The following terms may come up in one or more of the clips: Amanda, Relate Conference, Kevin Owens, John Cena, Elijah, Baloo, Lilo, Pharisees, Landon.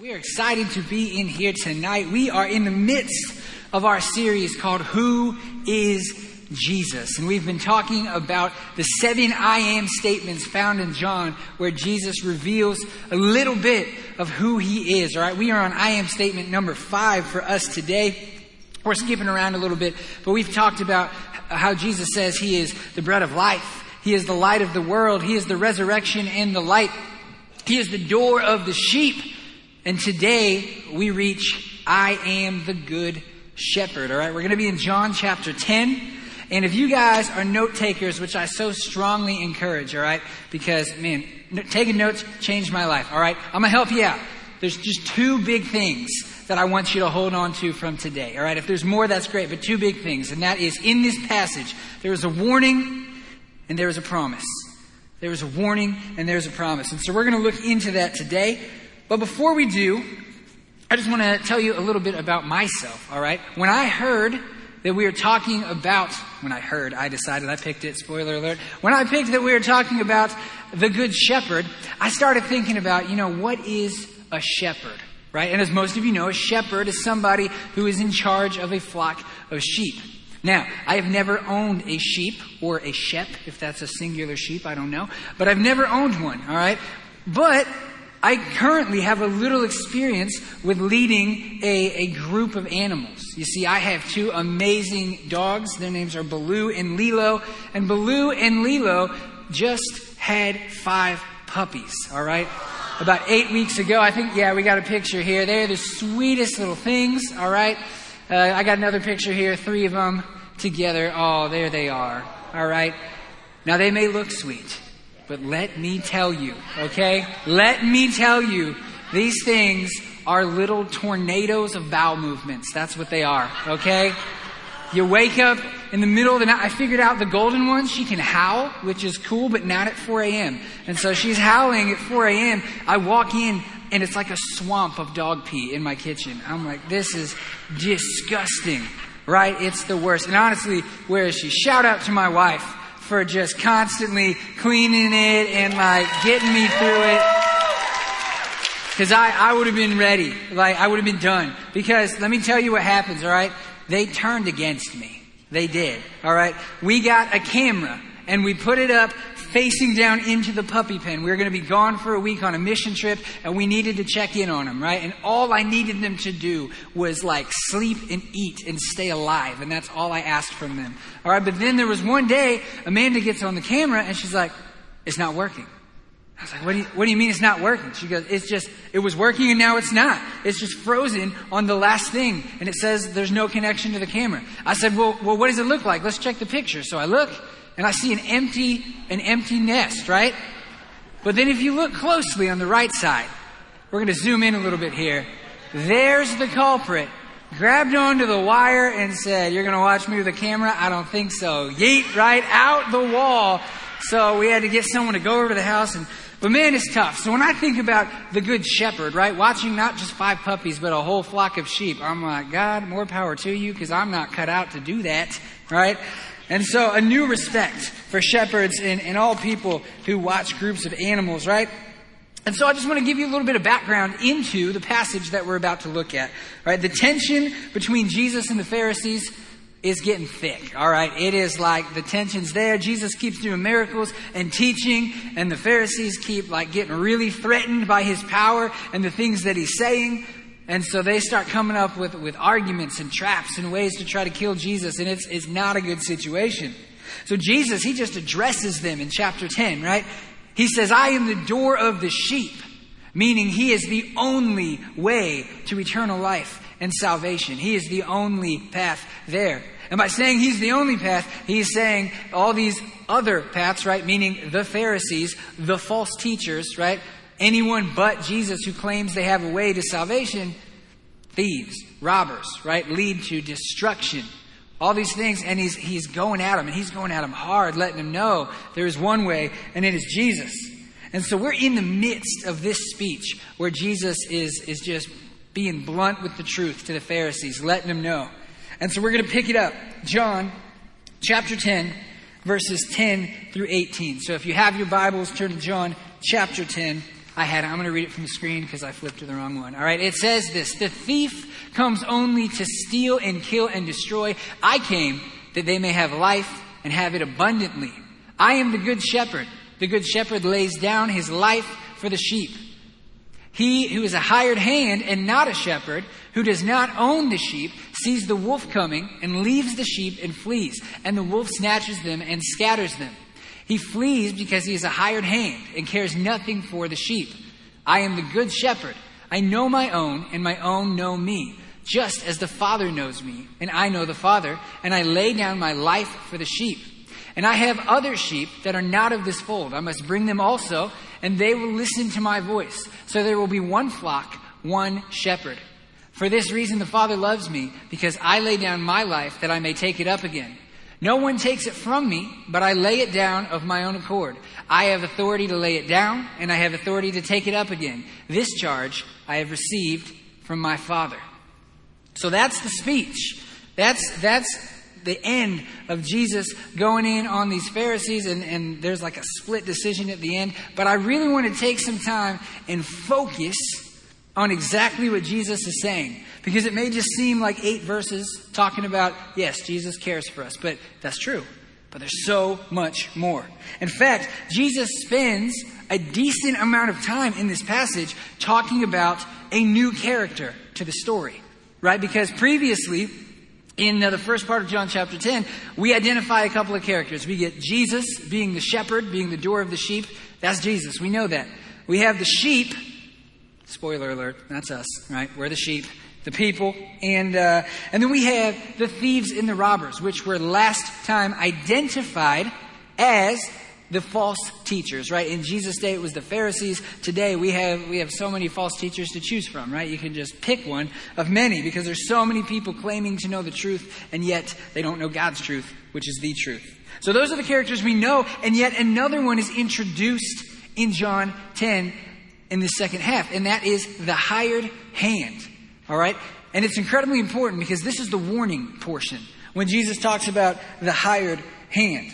We are excited to be in here tonight. We are in the midst of our series called Who is Jesus? And we've been talking about the 7 I am statements found in John where Jesus reveals a little bit of who he is. All right, we are on I am statement number 5 for us today. We're skipping around a little bit, but we've talked about how Jesus says he is the bread of life. He is the light of the world. He is the resurrection and the light. He is the door of the sheep. And today we reach, I am the good shepherd. All right, we're going to be in John chapter 10. And if you guys are note takers, which I so strongly encourage, all right, because, man, taking notes changed my life. All right, I'm going to help you out. There's just 2 big things that I want you to hold on to from today. All right, if there's more, that's great, but 2 big things. And that is, in this passage, there is a warning and there is a promise. There is a warning and there's a promise. And so we're going to look into that today. But before we do, I just want to tell you a little bit about myself, all right? When I heard that we were talking about, When I picked that we were talking about the Good Shepherd, I started thinking about, what is a shepherd, right? And as most of you know, a shepherd is somebody who is in charge of a flock of sheep. Now, I have never owned a sheep or a shep, if that's a singular sheep, I don't know. But I've never owned one, all right? But I currently have a little experience with leading a group of animals. You see, I have 2 amazing dogs. Their names are Baloo and Lilo. And Baloo and Lilo just had 5 puppies, all right? About 8 weeks ago, I think, we got a picture here. They're the sweetest little things, all right? I got another picture here, 3 of them together. Oh, there they are, all right? Now, they may look sweet. But let me tell you, okay? Let me tell you, these things are little tornadoes of bowel movements. That's what they are, okay? You wake up in the middle of the night. I figured out the golden one, she can howl, which is cool, but not at 4 a.m. And so she's howling at 4 a.m. I walk in, and it's like a swamp of dog pee in my kitchen. I'm like, this is disgusting, right? It's the worst. And honestly, where is she? Shout out to my wife for just constantly cleaning it and getting me through it. Because I would have been ready. I would have been done. Because let me tell you what happens, all right? They turned against me. They did, all right? We got a camera and we put it up facing down into the puppy pen. We were going to be gone for a week on a mission trip and we needed to check in on them, right? And all I needed them to do was sleep and eat and stay alive. And that's all I asked from them. All right. But then there was one day Amanda gets on the camera and she's like, it's not working. I was like, what do you mean it's not working? She goes, it was working and now it's not. It's just frozen on the last thing. And it says there's no connection to the camera. I said, well, what does it look like? Let's check the picture. So I look. And I see an empty nest, right? But then if you look closely on the right side, we're going to zoom in a little bit here. There's the culprit. Grabbed onto the wire and said, you're going to watch me with a camera? I don't think so. Yeet, right? Out the wall. So we had to get someone to go over to the house. But man, it's tough. So when I think about the Good Shepherd, right? Watching not just 5 puppies, but a whole flock of sheep. I'm like, God, more power to you because I'm not cut out to do that, right? And so a new respect for shepherds and all people who watch groups of animals, right? And so I just want to give you a little bit of background into the passage that we're about to look at, right? The tension between Jesus and the Pharisees is getting thick, all right? It is the tension's there. Jesus keeps doing miracles and teaching, and the Pharisees keep getting really threatened by his power and the things that he's saying. And so they start coming up with arguments and traps and ways to try to kill Jesus. And it's not a good situation. So Jesus, he just addresses them in chapter 10, right? He says, I am the door of the sheep, meaning he is the only way to eternal life and salvation. He is the only path there. And by saying he's the only path, he's saying all these other paths, right? Meaning the Pharisees, the false teachers, right? Anyone but Jesus who claims they have a way to salvation, thieves, robbers, right, lead to destruction. All these things, and he's going at them, and he's going at them hard, letting them know there is one way, and it is Jesus. And so we're in the midst of this speech where Jesus is just being blunt with the truth to the Pharisees, letting them know. And so we're going to pick it up. John chapter 10, verses 10 through 18. So if you have your Bibles, turn to John chapter 10. I had it. I'm going to read it from the screen because I flipped to the wrong one. All right, it says this: "The thief comes only to steal and kill and destroy. I came that they may have life and have it abundantly. I am the good shepherd. The good shepherd lays down his life for the sheep. He who is a hired hand and not a shepherd, who does not own the sheep, sees the wolf coming and leaves the sheep and flees. And the wolf snatches them and scatters them. He flees because he is a hired hand and cares nothing for the sheep. I am the good shepherd. I know my own, and my own know me, just as the Father knows me, and I know the Father, and I lay down my life for the sheep. And I have other sheep that are not of this fold. I must bring them also, and they will listen to my voice. So there will be one flock, one shepherd. For this reason the Father loves me, because I lay down my life that I may take it up again. No one takes it from me, but I lay it down of my own accord. I have authority to lay it down, and I have authority to take it up again. This charge I have received from my Father." So that's the speech. That's the end of Jesus going in on these Pharisees, and there's like a split decision at the end. But I really want to take some time and focus on exactly what Jesus is saying, because it may just seem like 8 verses talking about, yes, Jesus cares for us, but that's true. But there's so much more. In fact, Jesus spends a decent amount of time in this passage talking about a new character to the story, right? Because previously, in the first part of John chapter 10, we identify a couple of characters. We get Jesus being the shepherd, being the door of the sheep. That's Jesus. We know that. We have the sheep. Spoiler alert. That's us, right? We're the sheep, the people. And then we have the thieves and the robbers, which were last time identified as the false teachers, right? In Jesus' day, it was the Pharisees. Today, we have so many false teachers to choose from, right? You can just pick one of many, because there's so many people claiming to know the truth, and yet they don't know God's truth, which is the truth. So those are the characters we know, and yet another one is introduced in John 10 in the second half, and that is the hired hand, all right? And it's incredibly important, because this is the warning portion when Jesus talks about the hired hand.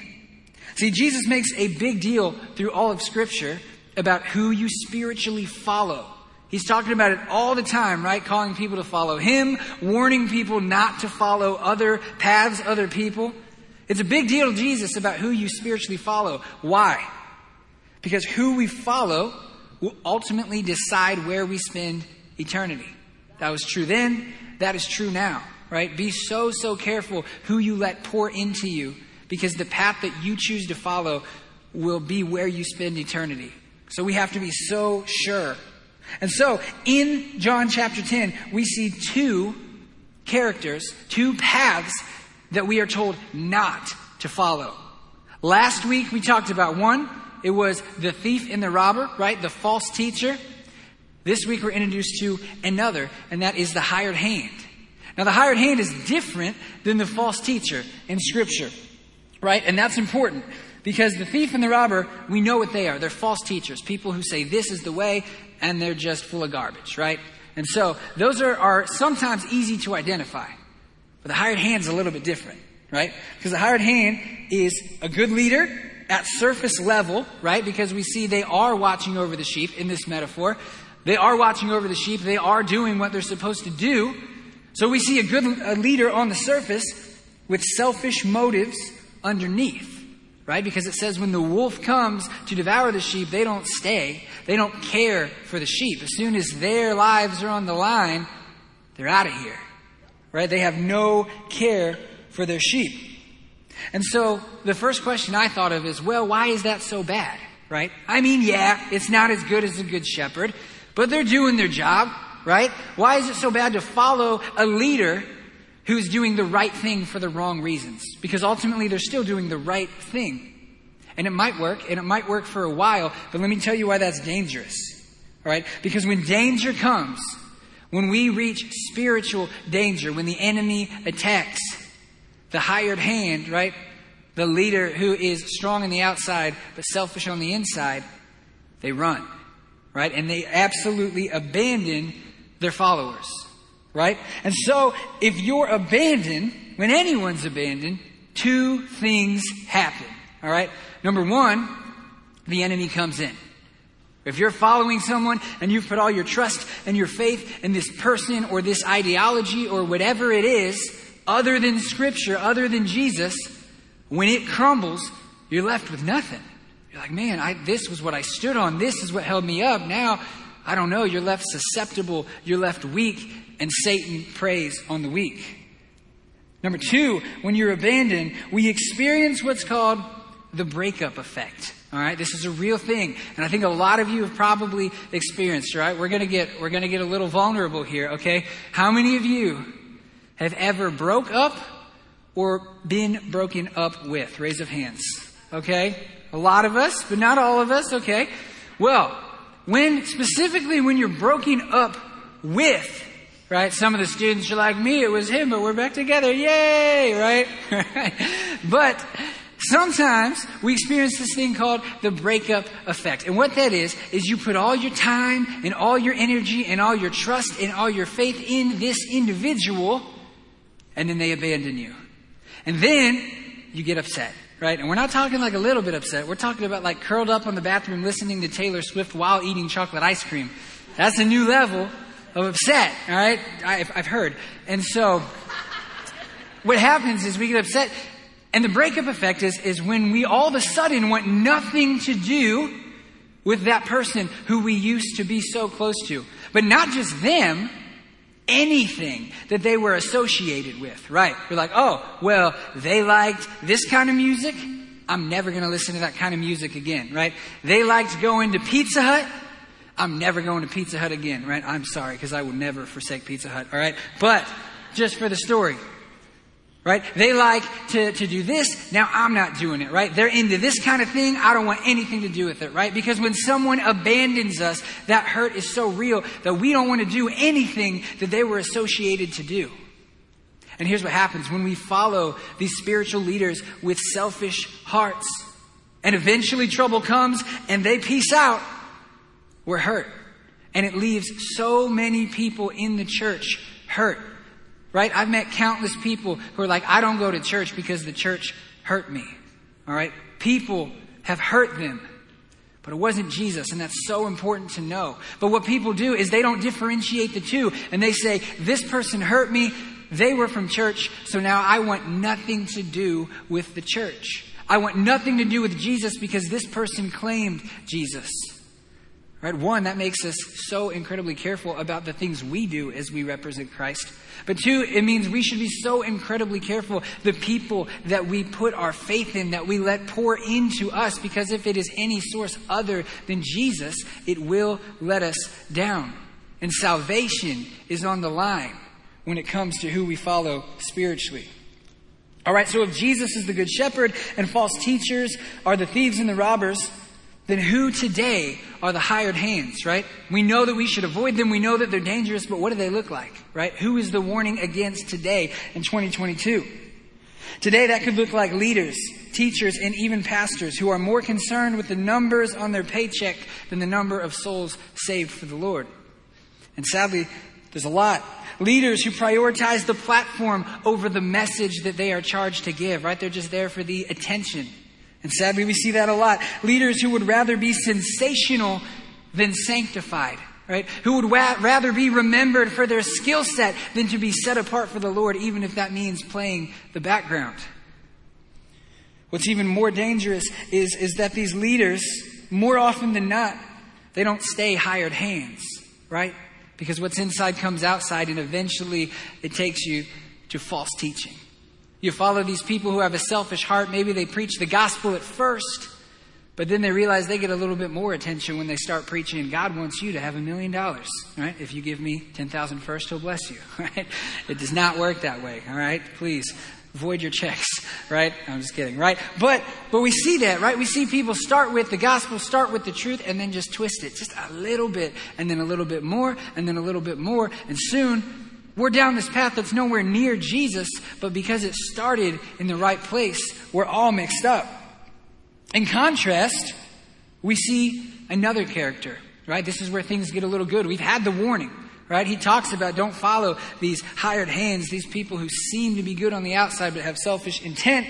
See, Jesus makes a big deal through all of Scripture about who you spiritually follow. He's talking about it all the time, right? Calling people to follow him, warning people not to follow other paths, other people. It's a big deal to Jesus about who you spiritually follow. Why? Because who we follow will ultimately decide where we spend eternity. That was true then. That is true now, right? Be so careful who you let pour into you, because the path that you choose to follow will be where you spend eternity. So we have to be so sure. And so in John chapter 10, we see 2 characters, 2 paths that we are told not to follow. Last week we talked about one. It was the thief and the robber, right? The false teacher. This week we're introduced to another, and that is the hired hand. Now the hired hand is different than the false teacher in Scripture. Right? And that's important, because the thief and the robber, we know what they are. They're false teachers, people who say this is the way, and they're just full of garbage, right? And so those are sometimes easy to identify. But the hired hand's a little bit different, right? Because the hired hand is a good leader at surface level, right? Because we see they are watching over the sheep in this metaphor. They are watching over the sheep. They are doing what they're supposed to do. So we see a good leader on the surface with selfish motives underneath, right? Because it says when the wolf comes to devour the sheep, they don't stay. They don't care for the sheep. As soon as their lives are on the line, they're out of here, right? They have no care for their sheep. And so the first question I thought of is, well, why is that so bad, right? I mean, yeah, it's not as good as a good shepherd, but they're doing their job, right? Why is it so bad to follow a leader who's doing the right thing for the wrong reasons? Because ultimately they're still doing the right thing. And it might work, and it might work for a while, but let me tell you why that's dangerous. All right? Because when danger comes, when we reach spiritual danger, when the enemy attacks, the hired hand, right? The leader who is strong on the outside but selfish on the inside, they run, right? And they absolutely abandon their followers. Right? And so if you're abandoned, when anyone's abandoned, 2 things happen. All right. Number 1, the enemy comes in. If you're following someone and you've put all your trust and your faith in this person or this ideology or whatever it is, other than Scripture, other than Jesus, when it crumbles, you're left with nothing. You're like, man, this was what I stood on. This is what held me up. Now, I don't know. You're left susceptible. You're left weak. And Satan preys on the weak. Number two, when you're abandoned, we experience what's called the breakup effect. All right, this is a real thing, and I think a lot of you have probably experienced. Right, we're gonna get a little vulnerable here. Okay, how many of you have ever broke up or been broken up with? Raise of hands. Okay, a lot of us, but not all of us. Okay, well, specifically when you're broken up with. Right? Some of the students are like me, it was him, but we're back together. Yay! Right? But sometimes we experience this thing called the breakup effect. And what that is you put all your time and all your energy and all your trust and all your faith in this individual, and then they abandon you. And then you get upset. Right? And we're not talking like a little bit upset. We're talking about like curled up on the bathroom listening to Taylor Swift while eating chocolate ice cream. That's a new level of upset, all right? I've heard. And so what happens is we get upset. And the breakup effect is when we all of a sudden want nothing to do with that person who we used to be so close to. But not just them, anything that they were associated with, right? We're like, oh, well, they liked this kind of music. I'm never going to listen to that kind of music again, right? They liked going to Pizza Hut. I'm never going to Pizza Hut again, right? I'm sorry, because I will never forsake Pizza Hut, all right? But just for the story, right? They like to do this. Now I'm not doing it, right? They're into this kind of thing. I don't want anything to do with it, right? Because when someone abandons us, that hurt is so real that we don't want to do anything that they were associated to do. And here's what happens when we follow these spiritual leaders with selfish hearts, and eventually trouble comes and they peace out. We're hurt. And it leaves so many people in the church hurt, right? I've met countless people who are like, I don't go to church because the church hurt me, all right? People have hurt them, but it wasn't Jesus. And that's so important to know. But what people do is they don't differentiate the two. And they say, this person hurt me. They were from church. So now I want nothing to do with the church. I want nothing to do with Jesus because this person claimed Jesus. Right? One, that makes us so incredibly careful about the things we do as we represent Christ. But two, it means we should be so incredibly careful the people that we put our faith in, that we let pour into us, because if it is any source other than Jesus, it will let us down. And salvation is on the line when it comes to who we follow spiritually. All right, so if Jesus is the good shepherd and false teachers are the thieves and the robbers, then who today are the hired hands, right? We know that we should avoid them. We know that they're dangerous, but what do they look like, right? Who is the warning against today in 2022? Today, that could look like leaders, teachers, and even pastors who are more concerned with the numbers on their paycheck than the number of souls saved for the Lord. And sadly, there's a lot. Leaders who prioritize the platform over the message that they are charged to give, right? They're just there for the attention. And sadly, we see that a lot. Leaders who would rather be sensational than sanctified, right? Who would rather be remembered for their skill set than to be set apart for the Lord, even if that means playing the background. What's even more dangerous is that these leaders, more often than not, they don't stay hired hands, right? Because what's inside comes outside, and eventually it takes you to false teaching. You follow these people who have a selfish heart. Maybe they preach the gospel at first, but then they realize they get a little bit more attention when they start preaching. God wants you to have $1 million, right? If you give me 10,000 first, he'll bless you, right? It does not work that way, all right? Please void your checks, right? I'm just kidding, right? But we see that, right? We see people start with the gospel, start with the truth, and then just twist it just a little bit, and then a little bit more, and then a little bit more, and soon we're down this path that's nowhere near Jesus, but because it started in the right place, we're all mixed up. In contrast, we see another character, right? This is where things get a little good. We've had the warning, right? He talks about don't follow these hired hands, these people who seem to be good on the outside but have selfish intent.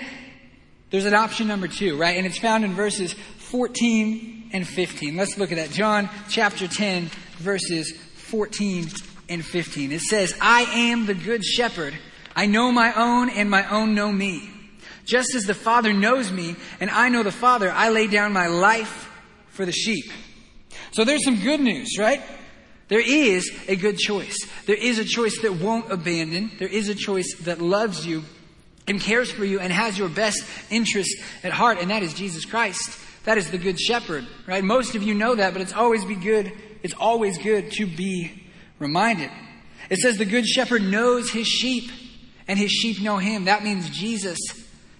There's an option number two, right? And it's found in verses 14 and 15. Let's look at that. John chapter 10, verses 14 and 15. It says, I am the good shepherd. I know my own, and my own know me. Just as the Father knows me, and I know the Father, I lay down my life for the sheep. So there's some good news, right? There is a good choice. There is a choice that won't abandon. There is a choice that loves you and cares for you and has your best interest at heart, and that is Jesus Christ. That is the good shepherd, right? Most of you know that, but it's always good to be reminded. It says the good shepherd knows his sheep, and his sheep know him. That means Jesus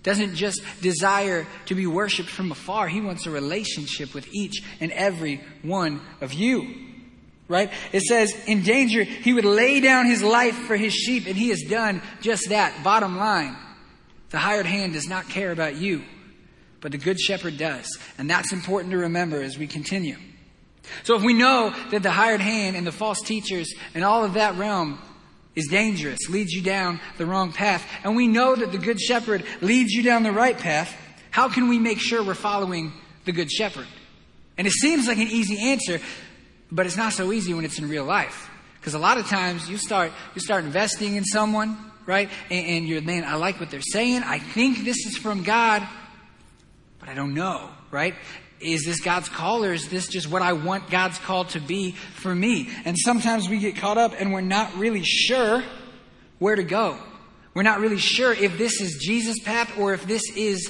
doesn't just desire to be worshipped from afar. He wants a relationship with each and every one of you. Right? It says, in danger, he would lay down his life for his sheep, and he has done just that. Bottom line, the hired hand does not care about you, but the good shepherd does. And that's important to remember as we continue. So if we know that the hired hand and the false teachers and all of that realm is dangerous, leads you down the wrong path, and we know that the good shepherd leads you down the right path, how can we make sure we're following the good shepherd? And it seems like an easy answer, but it's not so easy when it's in real life. Because a lot of times you start investing in someone, right? And you're, man, I like what they're saying. I think this is from God, but I don't know, right? Is this God's call, or is this just what I want God's call to be for me? And sometimes we get caught up and we're not really sure where to go. We're not really sure if this is Jesus' path or if this is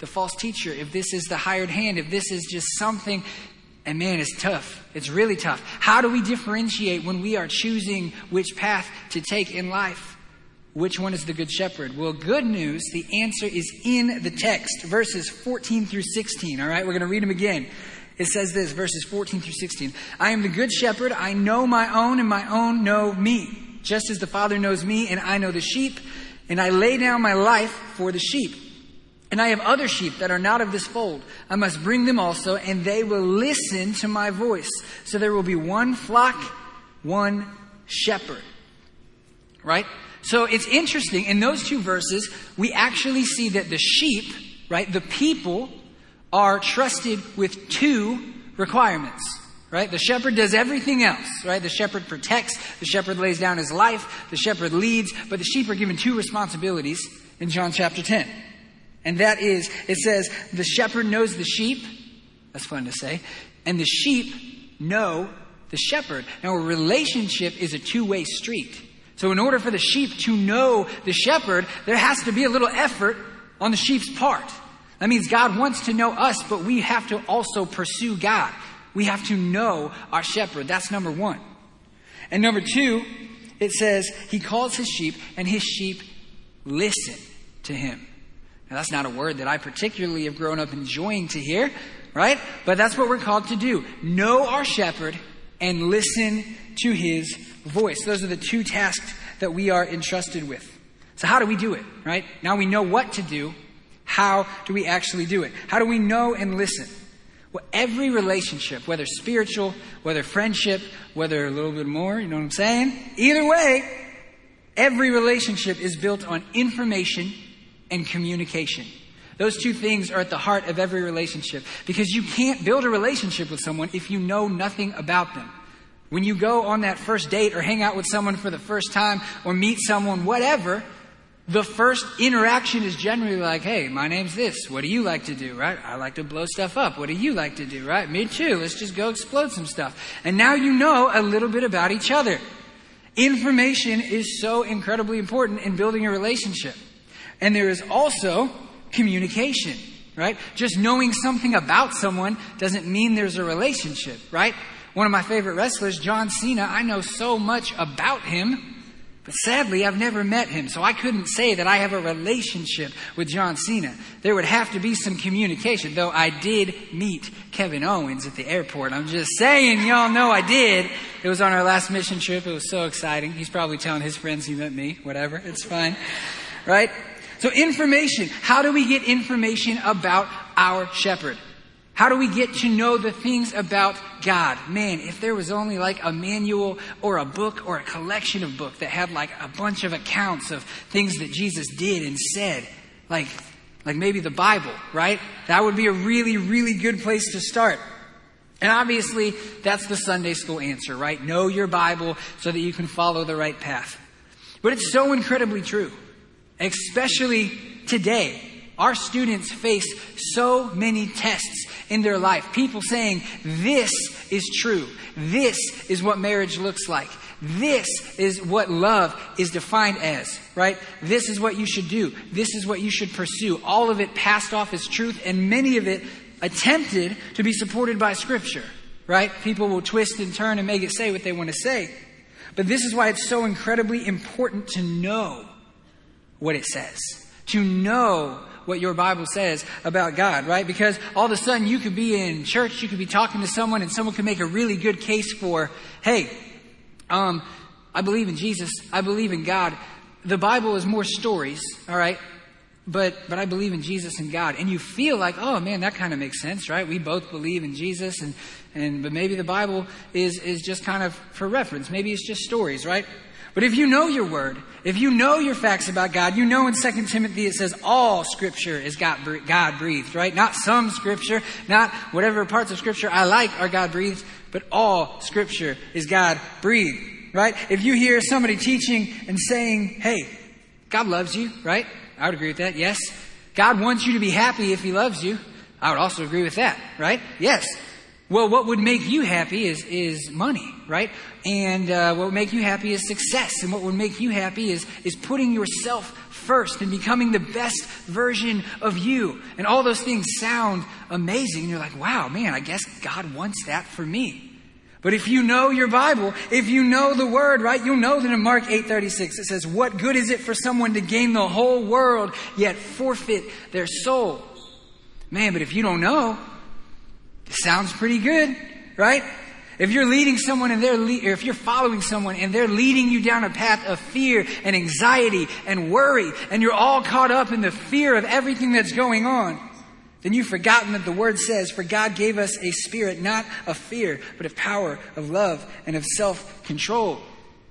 the false teacher, if this is the hired hand, if this is just something. And man, it's tough. It's really tough. How do we differentiate when we are choosing which path to take in life? Which one is the good shepherd? Well, good news, the answer is in the text, verses 14 through 16. All right, we're going to read them again. It says this, verses 14 through 16. I am the good shepherd. I know my own, and my own know me. Just as the Father knows me, and I know the sheep, and I lay down my life for the sheep. And I have other sheep that are not of this fold. I must bring them also, and they will listen to my voice. So there will be one flock, one shepherd. Right? So it's interesting. In those two verses, we actually see that the sheep, right, the people, are trusted with two requirements. Right? The shepherd does everything else. Right? The shepherd protects. The shepherd lays down his life. The shepherd leads. But the sheep are given two responsibilities in John chapter 10. And that is, it says, the shepherd knows the sheep. That's fun to say. And the sheep know the shepherd. Now, a relationship is a two-way street. So in order for the sheep to know the shepherd, there has to be a little effort on the sheep's part. That means God wants to know us, but we have to also pursue God. We have to know our shepherd. That's number one. And number two, it says he calls his sheep, and his sheep listen to him. Now, that's not a word that I particularly have grown up enjoying to hear, right? But that's what we're called to do. Know our shepherd and listen to his voice. Those are the two tasks that we are entrusted with. So how do we do it, right? Now we know what to do. How do we actually do it? How do we know and listen? Well, every relationship, whether spiritual, whether friendship, whether a little bit more, you know what I'm saying? Either way, every relationship is built on information and communication. Those two things are at the heart of every relationship, because you can't build a relationship with someone if you know nothing about them. When you go on that first date or hang out with someone for the first time or meet someone, whatever, the first interaction is generally like, hey, my name's this. What do you like to do, right? I like to blow stuff up. What do you like to do, right? Me too. Let's just go explode some stuff. And now you know a little bit about each other. Information is so incredibly important in building a relationship. And there is also communication, right? Just knowing something about someone doesn't mean there's a relationship, right? One of my favorite wrestlers, John Cena, I know so much about him, but sadly I've never met him. So I couldn't say that I have a relationship with John Cena. There would have to be some communication, though I did meet Kevin Owens at the airport. I'm just saying, y'all know I did. It was on our last mission trip. It was so exciting. He's probably telling his friends he met me, whatever. It's fine, right? So information. How do we get information about our shepherd? How do we get to know the things about God? Man, if there was only like a manual or a book or a collection of books that had like a bunch of accounts of things that Jesus did and said, like maybe the Bible, right? That would be a really, really good place to start. And obviously, that's the Sunday school answer, right? Know your Bible so that you can follow the right path. But it's so incredibly true, especially today. Our students face so many tests in their life. People saying, this is true. This is what marriage looks like. This is what love is defined as, right? This is what you should do. This is what you should pursue. All of it passed off as truth, and many of it attempted to be supported by Scripture, right? People will twist and turn and make it say what they want to say. But this is why it's so incredibly important to know what it says, to know what your Bible says about God, right? Because all of a sudden you could be in church, you could be talking to someone, and someone could make a really good case for, hey, I believe in Jesus, I believe in God. The Bible is more stories, all right? But I believe in Jesus and God. And you feel like, oh man, that kind of makes sense, right? We both believe in Jesus, but maybe the Bible is just kind of for reference. Maybe it's just stories, right? But if you know your word, if you know your facts about God, you know in 2 Timothy it says all Scripture is God-breathed, right? Not some Scripture, not whatever parts of Scripture I like are God-breathed, but all Scripture is God-breathed, right? If you hear somebody teaching and saying, hey, God loves you, right? I would agree with that, yes. God wants you to be happy if He loves you. I would also agree with that, right? Yes. Well, what would make you happy is money, right? And what would make you happy is success. And what would make you happy is putting yourself first and becoming the best version of you. And all those things sound amazing. And you're like, wow, man, I guess God wants that for me. But if you know your Bible, if you know the Word, right, you'll know that in Mark 8:36 it says, what good is it for someone to gain the whole world yet forfeit their soul? Man, but if you don't know, sounds pretty good, right? If you're leading someone and if you're following someone and they're leading you down a path of fear and anxiety and worry, and you're all caught up in the fear of everything that's going on, then you've forgotten that the Word says, for God gave us a spirit not of fear, but of power, of love, and of self-control.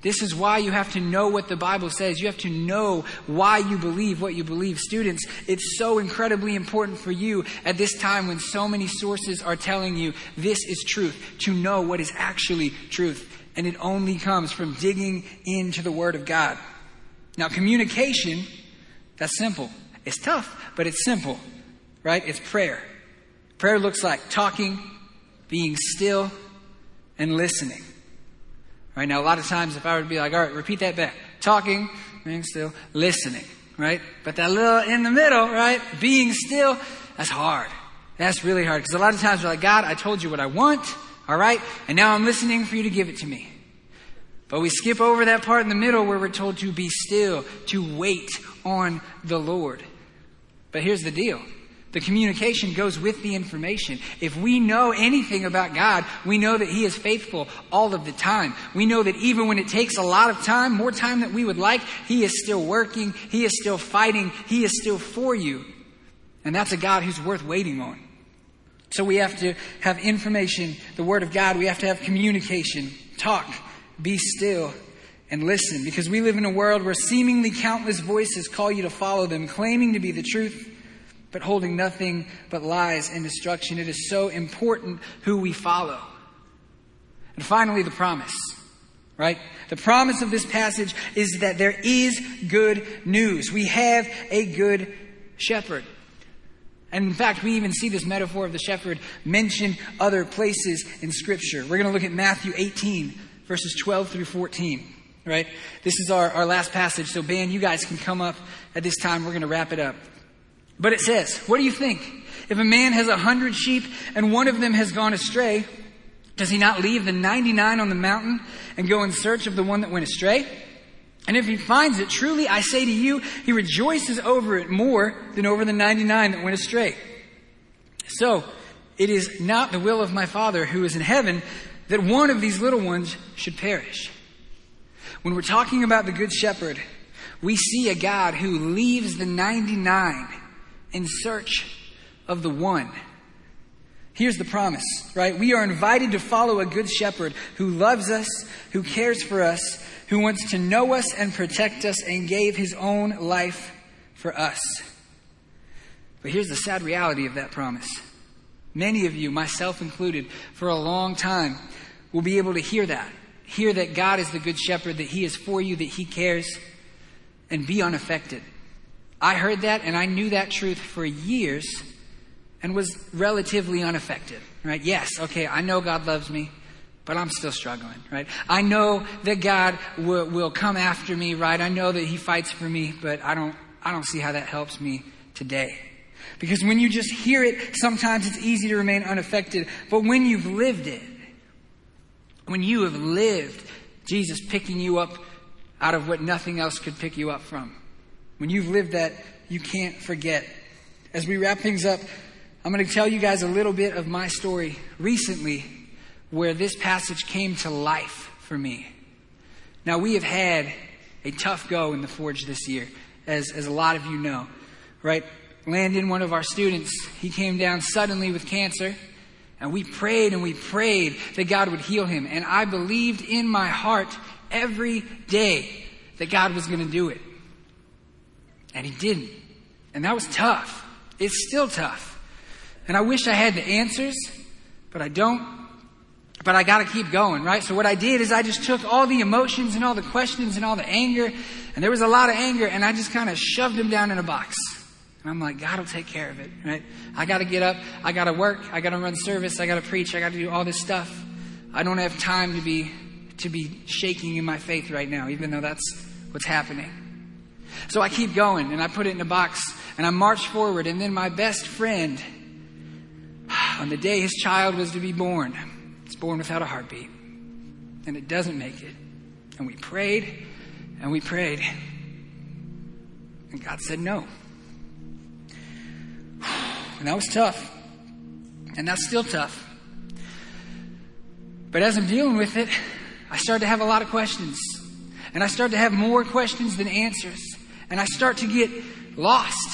This is why you have to know what the Bible says. You have to know why you believe what you believe. Students, it's so incredibly important for you at this time when so many sources are telling you this is truth, to know what is actually truth. And it only comes from digging into the Word of God. Now, communication, that's simple. It's tough, but it's simple, right? It's prayer. Prayer looks like talking, being still, and listening. Right now, a lot of times if I were to be like, all right, repeat that back. Talking, being still, listening, right? But that little in the middle, right? Being still, that's hard. That's really hard. Because a lot of times we're like, God, I told you what I want, all right? And now I'm listening for you to give it to me. But we skip over that part in the middle where we're told to be still, to wait on the Lord. But here's the deal. The communication goes with the information. If we know anything about God, we know that He is faithful all of the time. We know that even when it takes a lot of time, more time than we would like, He is still working, He is still fighting, He is still for you. And that's a God who's worth waiting on. So we have to have information, the Word of God. We have to have communication, talk, be still, and listen. Because we live in a world where seemingly countless voices call you to follow them, claiming to be the truth, but holding nothing but lies and destruction. It is so important who we follow. And finally, the promise, right? The promise of this passage is that there is good news. We have a good shepherd. And in fact, we even see this metaphor of the shepherd mentioned other places in Scripture. We're going to look at Matthew 18, verses 12 through 14, right? This is our last passage. So, Ben, you guys can come up at this time. We're going to wrap it up. But it says, what do you think? If a man has 100 sheep and one of them has gone astray, does he not leave the 99 on the mountain and go in search of the one that went astray? And if he finds it, truly I say to you, he rejoices over it more than over the 99 that went astray. So it is not the will of my Father who is in heaven that one of these little ones should perish. When we're talking about the Good Shepherd, we see a God who leaves the 99 in search of the one. Here's the promise, right? We are invited to follow a good shepherd who loves us, who cares for us, who wants to know us and protect us, and gave His own life for us. But here's the sad reality of that promise. Many of you, myself included, for a long time will be able to hear that. Hear that God is the good shepherd, that he is for you, that he cares, and be unaffected. I heard that and I knew that truth for years and was relatively unaffected, right? Yes, okay, I know God loves me, but I'm still struggling, right? I know that God will come after me, right? I know that he fights for me, but I don't see how that helps me today. Because when you just hear it, sometimes it's easy to remain unaffected. But when you've lived it, when you have lived Jesus picking you up out of what nothing else could pick you up from, when you've lived that, you can't forget. As we wrap things up, I'm going to tell you guys a little bit of my story recently where this passage came to life for me. Now, we have had a tough go in the Forge this year, as a lot of you know, right? Landon, one of our students, he came down suddenly with cancer, and we prayed that God would heal him. And I believed in my heart every day that God was going to do it. And he didn't. And that was tough. It's still tough. And I wish I had the answers, but I don't. But I got to keep going, right? So what I did is I just took all the emotions and all the questions and all the anger, and there was a lot of anger, and I just kind of shoved them down in a box. And I'm like, God will take care of it, right? I got to get up. I got to work. I got to run service. I got to preach. I got to do all this stuff. I don't have time to be shaking in my faith right now, even though that's what's happening. So I keep going, and I put it in a box, and I march forward. And then my best friend, on the day his child was to be born, it's born without a heartbeat, and it doesn't make it. And we prayed, and God said no. And that was tough, and that's still tough. But as I'm dealing with it, I start to have a lot of questions, and I start to have more questions than answers, and I start to get lost.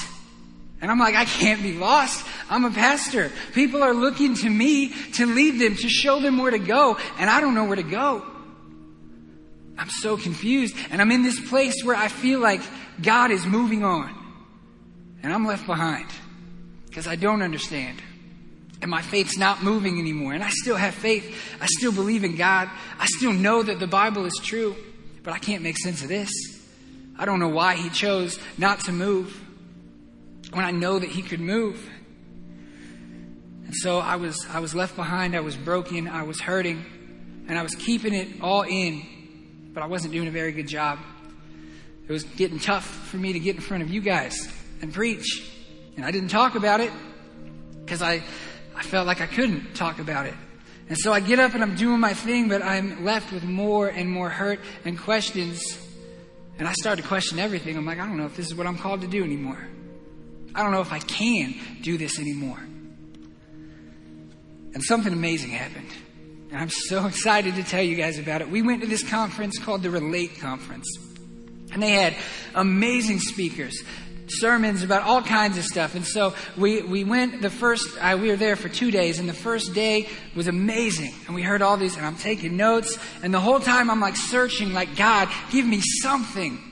And I'm like, I can't be lost. I'm a pastor. People are looking to me to lead them, to show them where to go. And I don't know where to go. I'm so confused. And I'm in this place where I feel like God is moving on. And I'm left behind because I don't understand. And my faith's not moving anymore. And I still have faith. I still believe in God. I still know that the Bible is true. But I can't make sense of this. I don't know why he chose not to move when I know that he could move. And so I was left behind. I was broken. I was hurting. And I was keeping it all in. But I wasn't doing a very good job. It was getting tough for me to get in front of you guys and preach. And I didn't talk about it because I felt like I couldn't talk about it. And so I get up and I'm doing my thing, but I'm left with more and more hurt and questions. And I start to question everything. I'm like, I don't know if this is what I'm called to do anymore. I don't know if I can do this anymore. And something amazing happened. And I'm so excited to tell you guys about it. We went to this conference called the Relate Conference. And they had amazing speakers, sermons about all kinds of stuff. And so we went we were there for 2 days. And the first day was amazing. And we heard all these, and I'm taking notes. And the whole time I'm like searching, like, God, give me something.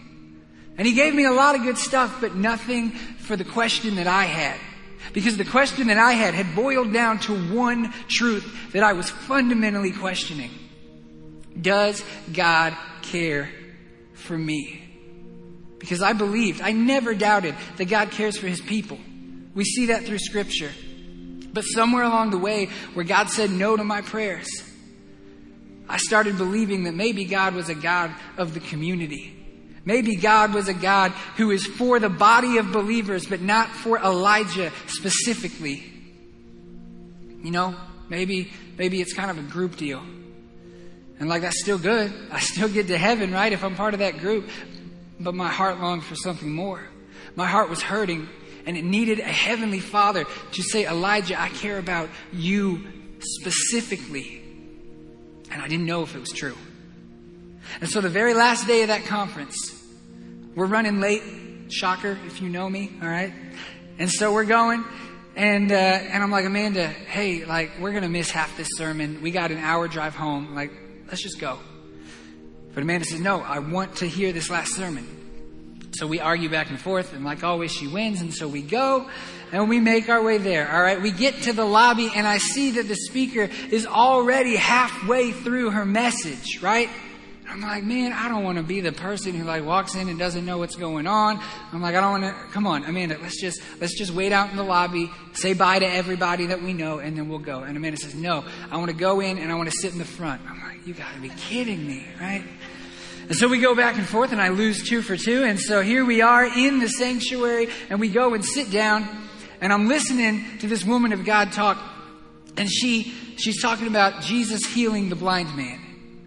And he gave me a lot of good stuff, but nothing for the question that I had. Because the question that I had boiled down to one truth that I was fundamentally questioning. Does God care for me? Because I believed, I never doubted that God cares for his people. We see that through Scripture. But somewhere along the way where God said no to my prayers, I started believing that maybe God was a God of the community. Maybe God was a God who is for the body of believers, but not for Elijah specifically. You know, maybe it's kind of a group deal. And like, that's still good. I still get to heaven, right, if I'm part of that group. But my heart longed for something more. My heart was hurting, and it needed a heavenly Father to say, Elijah, I care about you specifically. And I didn't know if it was true. And so the very last day of that conference, we're running late. Shocker, if you know me, all right? And so we're going, and I'm like, Amanda, hey, like, we're going to miss half this sermon. We got an hour drive home. Like, let's just go. But Amanda says, no, I want to hear this last sermon. so we argue back and forth, and like always, she wins, and so we go, and we make our way there, all right? We get to the lobby, and I see that the speaker is already halfway through her message, right? I'm like, man, I don't want to be the person who like walks in and doesn't know what's going on. I'm like, I don't want to, come on, Amanda, let's just wait out in the lobby, say bye to everybody that we know, and then we'll go. And Amanda says, no, I want to go in and I want to sit in the front. I'm like, you got to be kidding me, right? And so we go back and forth and I lose 2 for 2. And so here we are in the sanctuary and we go and sit down and I'm listening to this woman of God talk. And she's talking about Jesus healing the blind man.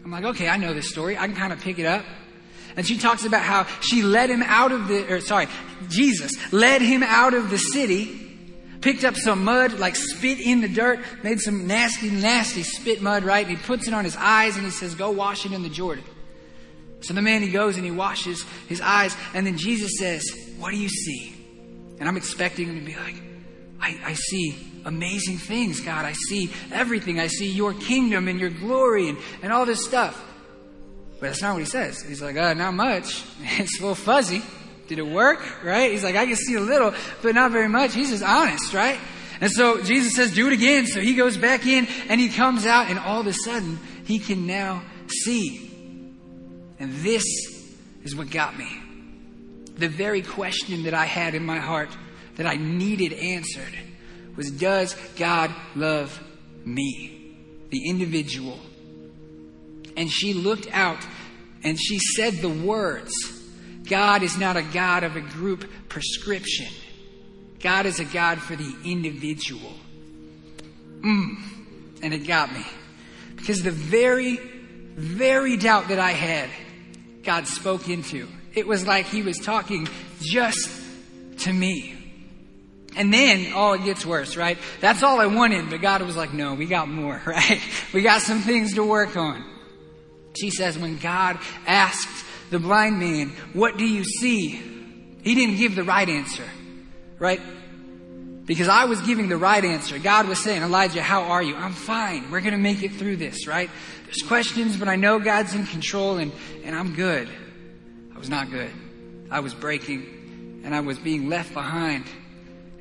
I'm like, okay, I know this story. I can kind of pick it up. And she talks about how she led him out of Jesus led him out of the city, picked up some mud, like spit in the dirt, made some nasty, nasty spit mud, right? And he puts it on his eyes and he says, go wash it in the Jordan. So the man, he goes and he washes his eyes. And then Jesus says, what do you see? And I'm expecting him to be like, I see amazing things, God. I see everything. I see your kingdom and your glory and all this stuff. But that's not what he says. He's like, not much. It's a little fuzzy. Did it work? Right? He's like, I can see a little, but not very much. He's just honest, right? And so Jesus says, do it again. So he goes back in and he comes out and all of a sudden he can now see. And this is what got me. The very question that I had in my heart that I needed answered was, does God love me, the individual? And she looked out and she said the words, God is not a God of a group prescription. God is a God for the individual. And it got me. Because the very, very doubt that I had, God spoke into. It was like he was talking just to me. And then, it gets worse, right? That's all I wanted, but God was like, no, we got more, right? We got some things to work on. She says, when God asked the blind man, what do you see? He didn't give the right answer, right? Because I was giving the right answer. God was saying, Elijah, how are you? I'm fine. We're going to make it through this, right? There's questions, but I know God's in control and I'm good. I was not good. I was breaking and I was being left behind.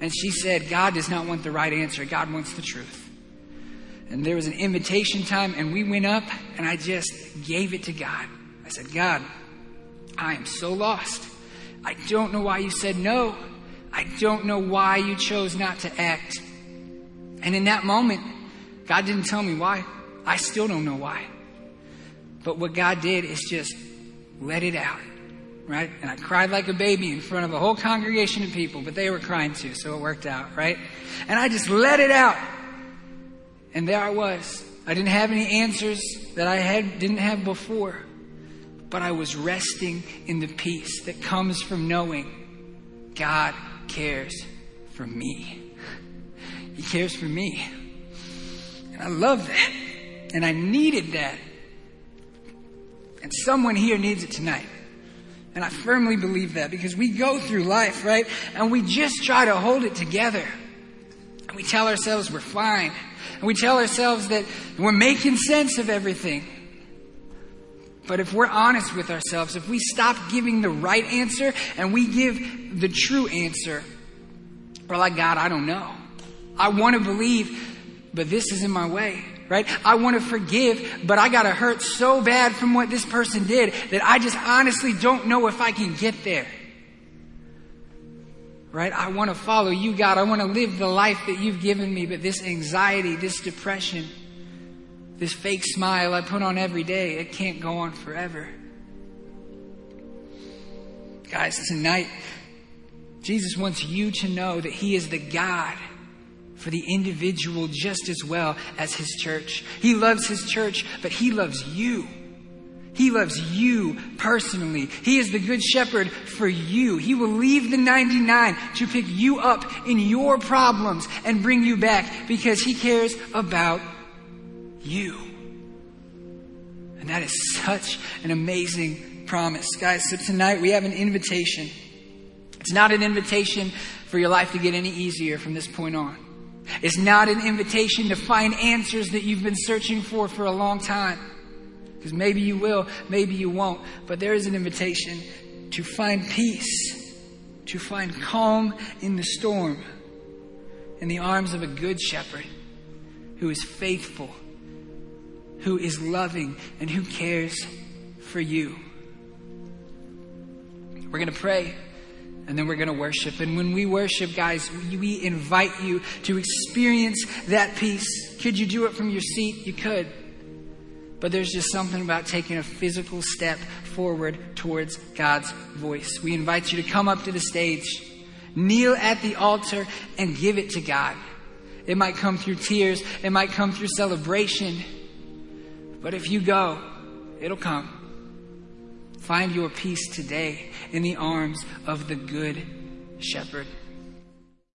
And she said, God does not want the right answer. God wants the truth. And there was an invitation time and we went up and I just gave it to God. I said, God, I am so lost. I don't know why you said no. I don't know why you chose not to act. And in that moment, God didn't tell me why. I still don't know why. But what God did is just let it out. Right? And I cried like a baby in front of a whole congregation of people, but they were crying too, so it worked out, right? And I just let it out. And there I was. I didn't have any answers that I didn't have before, but I was resting in the peace that comes from knowing God cares for me. He cares for me. And I love that. And I needed that. And someone here needs it tonight. And I firmly believe that because we go through life, right? And we just try to hold it together. And we tell ourselves we're fine. And we tell ourselves that we're making sense of everything. But if we're honest with ourselves, if we stop giving the right answer and we give the true answer, we're like, God, I don't know. I want to believe, but this is in my way. Right? I want to forgive, but I got to hurt so bad from what this person did that I just honestly don't know if I can get there. Right? I want to follow you, God. I want to live the life that you've given me, but this anxiety, this depression, this fake smile I put on every day, it can't go on forever. Guys, tonight, Jesus wants you to know that he is the God for the individual just as well as his church. He loves his church, but he loves you. He loves you personally. He is the good shepherd for you. He will leave the 99 to pick you up in your problems and bring you back because he cares about you. And that is such an amazing promise. Guys, so tonight we have an invitation. It's not an invitation for your life to get any easier from this point on. It's not an invitation to find answers that you've been searching for a long time. Because maybe you will, maybe you won't. But there is an invitation to find peace, to find calm in the storm, in the arms of a good shepherd who is faithful, who is loving, and who cares for you. We're going to pray, and then we're going to worship. And when we worship, guys, we invite you to experience that peace. Could you do it from your seat? You could. But there's just something about taking a physical step forward towards God's voice. We invite you to come up to the stage, kneel at the altar, and give it to God. It might come through tears. It might come through celebration. But if you go, it'll come. Find your peace today in the arms of the Good Shepherd.